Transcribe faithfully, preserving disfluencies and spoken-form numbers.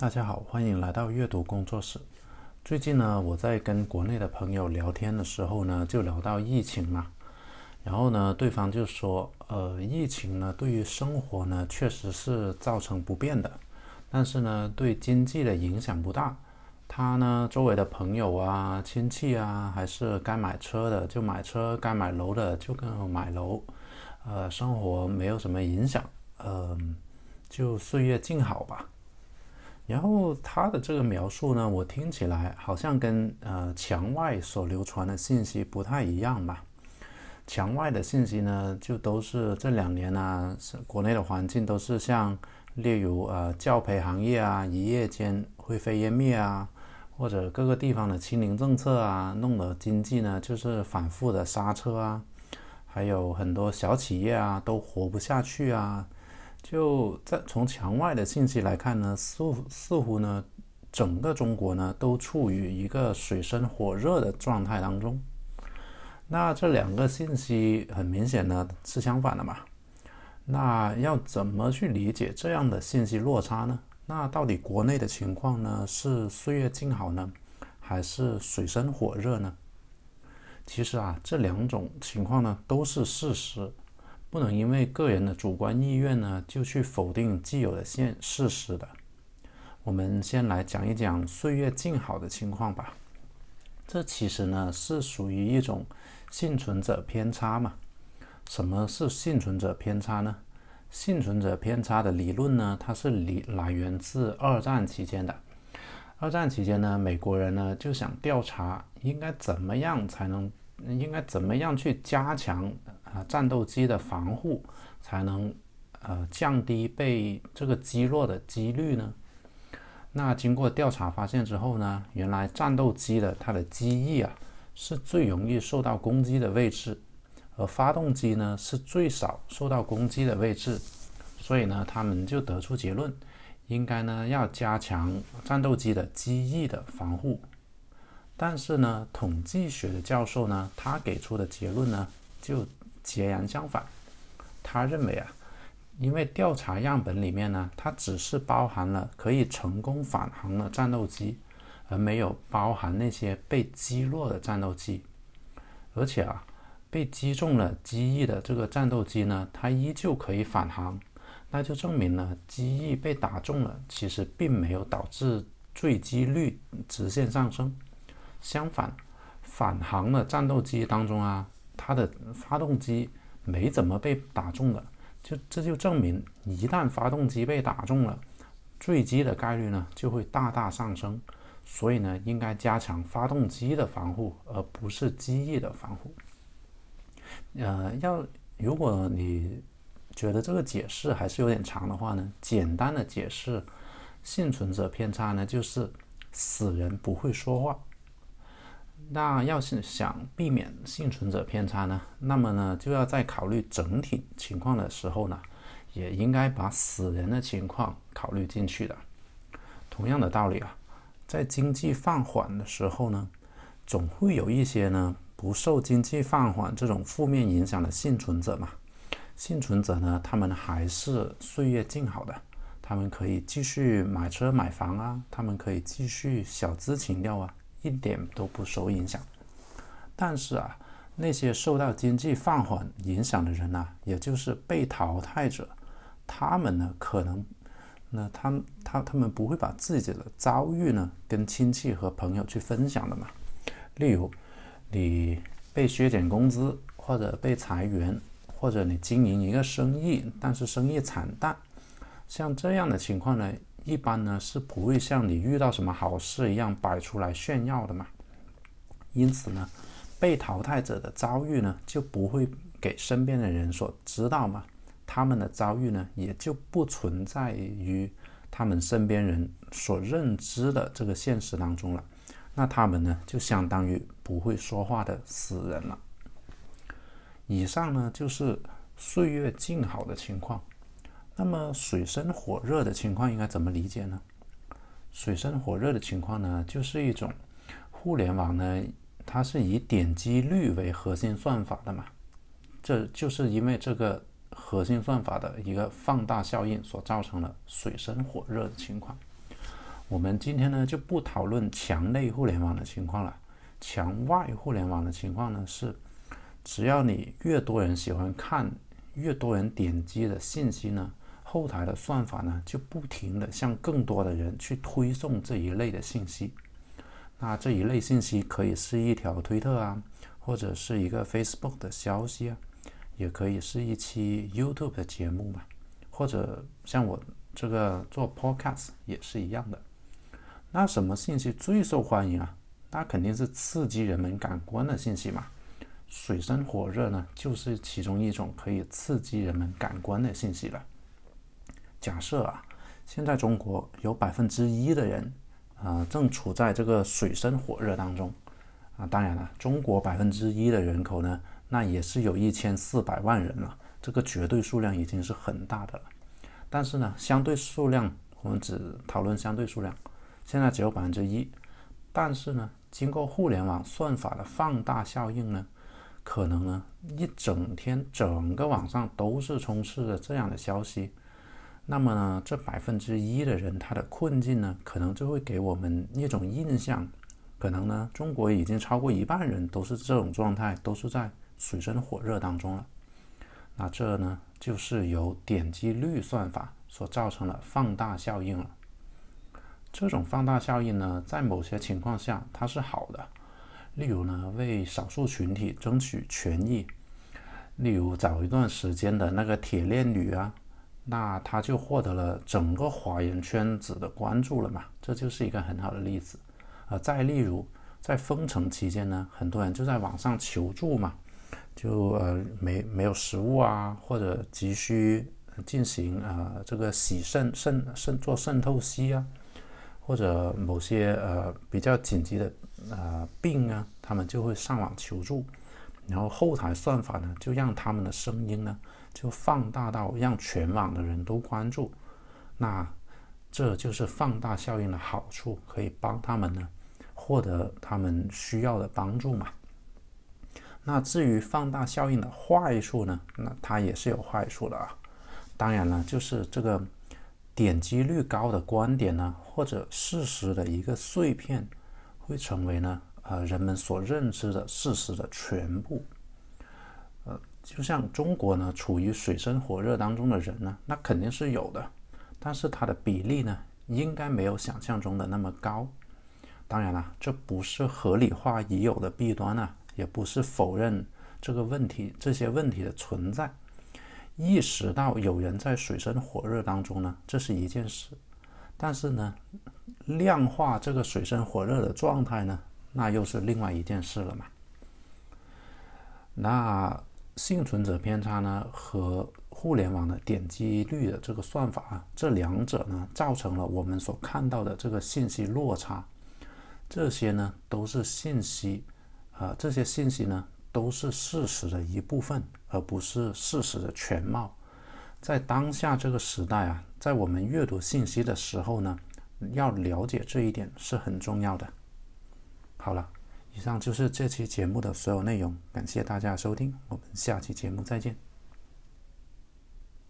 大家好，欢迎来到阅读工作室。最近呢，我在跟国内的朋友聊天的时候呢，就聊到疫情嘛。然后呢，对方就说，呃，疫情呢，对于生活呢，确实是造成不便的，但是呢，对经济的影响不大。他呢，周围的朋友啊、亲戚啊，还是该买车的就买车，该买楼的就跟我买楼，呃，生活没有什么影响，呃，就岁月静好吧。然后他的这个描述呢，我听起来好像跟呃墙外所流传的信息不太一样吧。墙外的信息呢，就都是这两年啊，国内的环境都是像例如呃教培行业啊，一夜间灰飞烟灭啊，或者各个地方的清零政策啊，弄得经济呢就是反复的刹车啊，还有很多小企业啊都活不下去啊。就在从墙外的信息来看呢，似乎似乎呢，整个中国呢都处于一个水深火热的状态当中。那这两个信息很明显呢是相反的嘛。那要怎么去理解这样的信息落差呢？那到底国内的情况呢是岁月静好呢，还是水深火热呢？其实啊，这两种情况呢都是事实。不能因为个人的主观意愿呢，就去否定既有的现事实的。我们先来讲一讲岁月静好的情况吧。这其实呢是属于一种幸存者偏差嘛。什么是幸存者偏差呢？幸存者偏差的理论呢，它是来源自二战期间的。二战期间呢，美国人呢就想调查应该怎么样才能应该怎么样去加强啊，战斗机的防护，才能呃降低被这个击落的几率呢？那经过调查发现之后呢，原来战斗机的它的机翼啊是最容易受到攻击的位置，而发动机呢是最少受到攻击的位置，所以呢他们就得出结论，应该呢要加强战斗机的机翼的防护。但是呢，统计学的教授呢，他给出的结论呢就截然相反。他认为啊，因为调查样本里面呢，它只是包含了可以成功返航的战斗机，而没有包含那些被击落的战斗机。而且啊，被击中了机翼的这个战斗机呢，它依旧可以返航，那就证明了机翼被打中了，其实并没有导致坠机率直线上升。相反，返航的战斗机当中啊，它的发动机没怎么被打中的，就这就证明一旦发动机被打中了，坠机的概率呢就会大大上升。所以呢，应该加强发动机的防护，而不是机翼的防护。呃，要如果你觉得这个解释还是有点长的话呢，简单的解释幸存者偏差呢，就是死人不会说话。那要是想避免幸存者偏差呢，那么呢就要在考虑整体情况的时候呢，也应该把死人的情况考虑进去的。同样的道理啊，在经济放缓的时候呢，总会有一些呢不受经济放缓这种负面影响的幸存者嘛。幸存者呢，他们还是岁月静好的，他们可以继续买车买房啊，他们可以继续小资情调啊，一点都不受影响。但是啊，那些受到经济放缓影响的人呢、啊，也就是被淘汰者，他们呢可能呢他们他他们不会把自己的遭遇呢跟亲戚和朋友去分享的嘛。例如你被削减工资，或者被裁员，或者你经营一个生意但是生意惨淡，像这样的情况呢，一般呢是不会像你遇到什么好事一样摆出来炫耀的嘛。因此呢，被淘汰者的遭遇呢就不会给身边的人所知道嘛，他们的遭遇呢也就不存在于他们身边人所认知的这个现实当中了。那他们呢就相当于不会说话的死人了。以上呢就是岁月静好的情况。那么水深火热的情况应该怎么理解呢？水深火热的情况呢，就是一种互联网呢，它是以点击率为核心算法的嘛。这就是因为这个核心算法的一个放大效应所造成的水深火热的情况。我们今天呢就不讨论墙内互联网的情况了，墙外互联网的情况呢是，只要你越多人喜欢看，越多人点击的信息呢，后台的算法呢就不停的向更多的人去推送这一类的信息。那这一类信息可以是一条推特啊，或者是一个 Facebook 的消息啊，也可以是一期 YouTube 的节目嘛，或者像我这个做 Podcast 也是一样的。那什么信息最受欢迎啊？那肯定是刺激人们感官的信息嘛。水深火热呢，就是其中一种可以刺激人们感官的信息了。假设啊，现在中国有百分之一的人啊、呃、正处在这个水深火热当中啊，当然了，中国百分之一的人口呢，那也是有一千四百万人了，这个绝对数量已经是很大的了。但是呢，相对数量我们只讨论相对数量，现在只有百分之一，但是呢，经过互联网算法的放大效应呢，可能呢，一整天整个网上都是充斥着这样的消息。那么呢，这百分之一的人他的困境呢，可能就会给我们一种印象，可能呢，中国已经超过一半人都是这种状态，都是在水深火热当中了。那这呢，就是由点击率算法所造成的放大效应了。这种放大效应呢，在某些情况下它是好的，例如呢，为少数群体争取权益，例如早一段时间的那个铁链女啊，那她就获得了整个华人圈子的关注了嘛，这就是一个很好的例子。而再例如，在封城期间呢，很多人就在网上求助嘛，就呃没没有食物啊，或者急需进行呃这个洗肾肾肾做渗透析啊，或者某些呃比较紧急的呃病啊，他们就会上网求助，然后后台算法呢就让他们的声音呢就放大到让全网的人都关注。那这就是放大效应的好处，可以帮他们呢获得他们需要的帮助嘛。那至于放大效应的坏处呢，那它也是有坏处的啊。当然呢，就是这个点击率高的观点呢，或者事实的一个碎片，会成为呢呃人们所认知的事实的全部。呃，就像中国呢处于水深火热当中的人呢，那肯定是有的，但是它的比例呢，应该没有想象中的那么高。当然了，这不是合理化已有的弊端啊，也不是否认这个问题这些问题的存在。意识到有人在水深火热当中呢，这是一件事，但是呢，量化这个水深火热的状态呢，那又是另外一件事了嘛。那幸存者偏差呢和互联网的点击率的这个算法啊，这两者呢造成了我们所看到的这个信息落差。这些呢都是信息呃，这些信息呢都是事实的一部分，而不是事实的全貌。在当下这个时代啊，在我们阅读信息的时候呢，要了解这一点是很重要的。好了，以上就是这期节目的所有内容，感谢大家收听，我们下期节目再见。